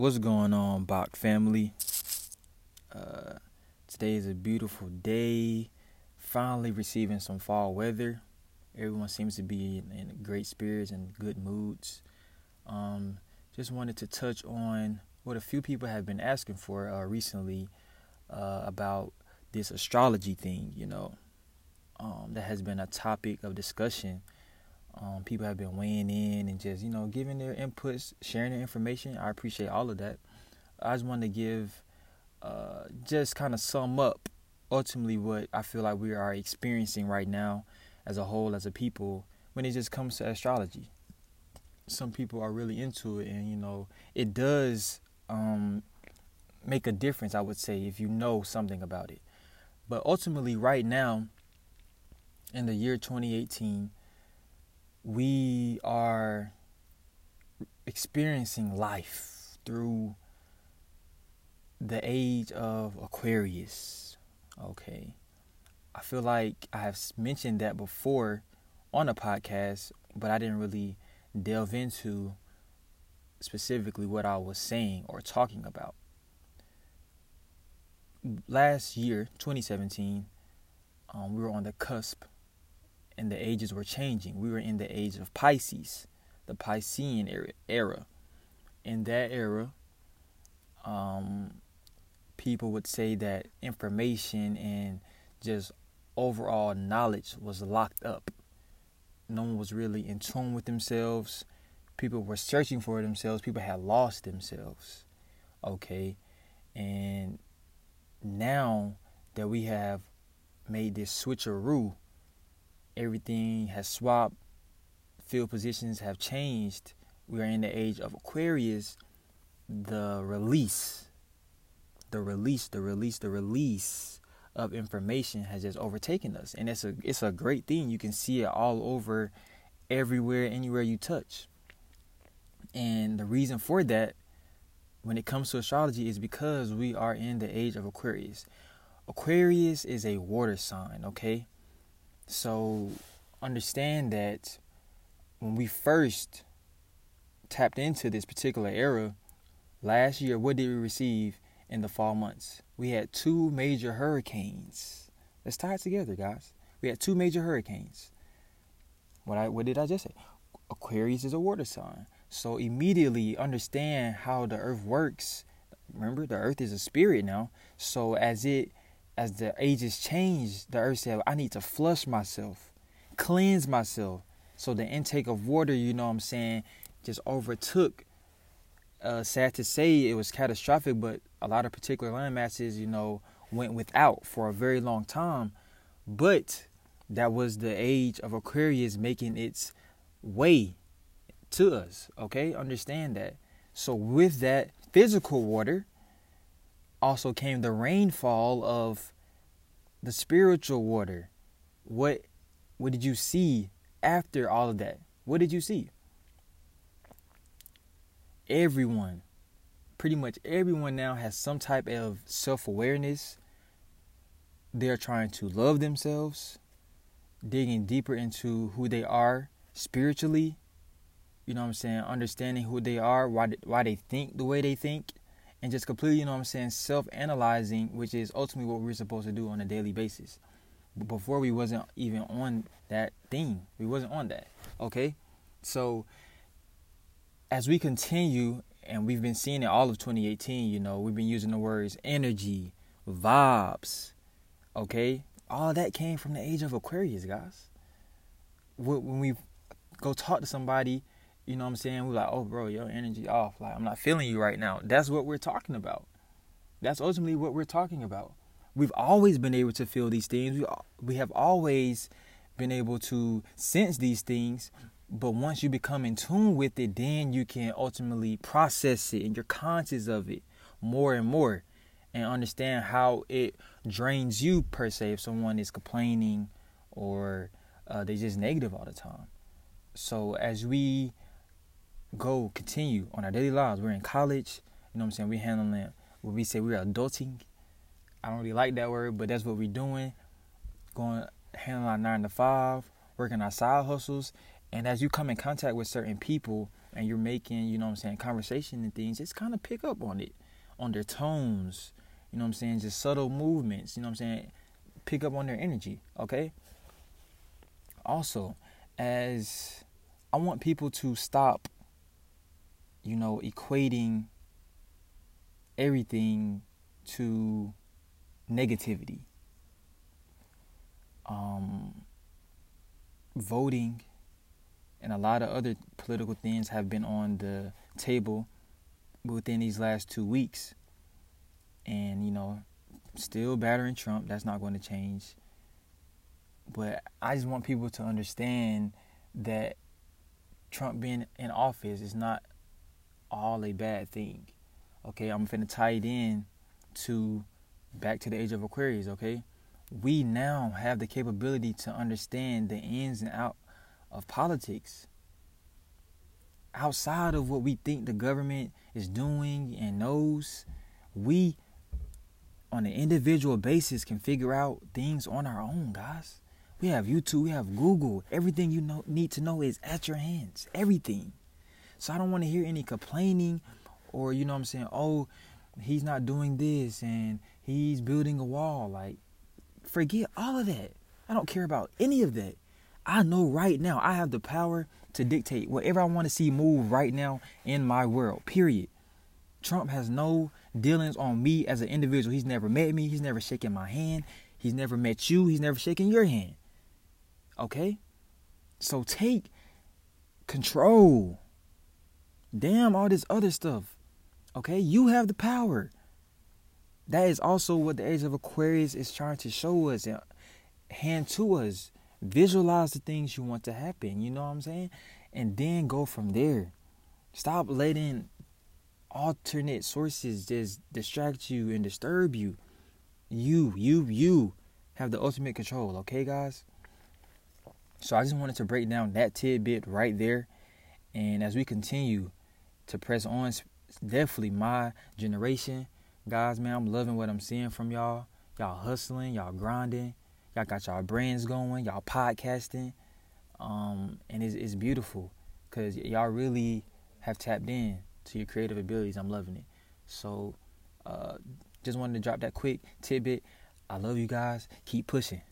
What's going on, Bach family? Today is a beautiful day. Finally receiving some fall weather. Everyone seems to be in great spirits and good moods. Just wanted to touch on what a few people have been asking for recently about this astrology thing, you know. That has been a topic of discussion. People have been weighing in and just, you know, giving their inputs, sharing their information. I appreciate all of that. I just wanted to give, just kind of sum up ultimately what I feel like we are experiencing right now as a whole, as a people, when it just comes to astrology. Some people are really into it, and, you know, it does make a difference, I would say, if you know something about it. But ultimately, right now, in the year 2018, we are experiencing life through the age of Aquarius, okay? I feel like I have mentioned that before on a podcast, but I didn't really delve into specifically what I was saying or talking about. Last year, 2017, we were on the cusp and the ages were changing. We were in the age of Pisces, the Piscean era. In that era, people would say that information and just overall knowledge was locked up. No one was really in tune with themselves. People were searching for themselves. People had lost themselves. Okay. And now that we have made this switcheroo, everything has swapped, field positions have changed. We are in the age of Aquarius, the release of information has just overtaken us. And it's a great thing. You can see it all over, everywhere, anywhere you touch. And the reason for that, when it comes to astrology, is because we are in the age of Aquarius. Aquarius is a water sign, okay? So understand that when we first tapped into this particular era last year, what did we receive in the fall months? We had two major hurricanes. Let's tie it together, guys. We had two major hurricanes. What did I just say? Aquarius is a water sign. So immediately understand how the earth works. Remember, the earth is a spirit now. So as the ages changed, the earth said, I need to flush myself, cleanse myself. So the intake of water, you know what I'm saying, just overtook. Sad to say, it was catastrophic, but a lot of particular land masses, you know, went without for a very long time. But that was the age of Aquarius making its way to us, okay? Understand that. So with that physical water, also came the rainfall of the spiritual water. What did you see after all of that? What did you see? Everyone, pretty much everyone now has some type of self-awareness. They're trying to love themselves, digging deeper into who they are spiritually. You know what I'm saying? Understanding who they are, why they think the way they think. And just completely, you know what I'm saying, self-analyzing, which is ultimately what we're supposed to do on a daily basis. Before, we wasn't even on that thing. We wasn't on that, okay? So, as we continue, and we've been seeing it all of 2018, you know, we've been using the words energy, vibes, okay? All that came from the age of Aquarius, guys. When we go talk to somebody, you know what I'm saying? We're like, oh, bro, your energy off. Like, I'm not feeling you right now. That's what we're talking about. That's ultimately what we're talking about. We've always been able to feel these things. We have always been able to sense these things. But once you become in tune with it, then you can ultimately process it and you're conscious of it more and more. And understand how it drains you, per se, if someone is complaining or they're just negative all the time. So as we continue on our daily lives. We're in college, you know what I'm saying? We're handling what we say we're adulting. I don't really like that word, but that's what we're doing. Going handling our 9 to 5, working our side hustles. And as you come in contact with certain people, and you're making, you know what I'm saying, conversation and things, just kind of pick up on it, on their tones, you know what I'm saying, just subtle movements, you know what I'm saying, pick up on their energy, okay? Also, as I want people to stop, you know, equating everything to negativity. Voting and a lot of other political things have been on the table within these last 2 weeks. And, you know, still battering Trump. That's not going to change. But I just want people to understand that Trump being in office is not all a bad thing. Okay, I'm finna tie it in to back to the age of Aquarius, okay? We now have the capability to understand the ins and out of politics. Outside of what we think the government is doing and knows, we, on an individual basis, can figure out things on our own, guys. We have YouTube, we have Google. Everything you know, need to know is at your hands, everything. So I don't want to hear any complaining or, you know what I'm saying, oh, he's not doing this and he's building a wall. Like, forget all of that. I don't care about any of that. I know right now I have the power to dictate whatever I want to see move right now in my world, period. Trump has no dealings on me as an individual. He's never met me. He's never shaken my hand. He's never met you. He's never shaken your hand. Okay? So take control. Damn all this other stuff. Okay? You have the power. That is also what the age of Aquarius is trying to show us and hand to us. Visualize the things you want to happen. You know what I'm saying? And then go from there. Stop letting alternate sources just distract you and disturb you. You have the ultimate control, okay, guys? So I just wanted to break down that tidbit right there. And as we continue to press on, definitely my generation, guys, man, I'm loving what I'm seeing from y'all. Y'all hustling, y'all grinding, y'all got y'all brands going, y'all podcasting. And it's beautiful because y'all really have tapped in to your creative abilities. I'm loving it. So just wanted to drop that quick tidbit. I love you guys. Keep pushing.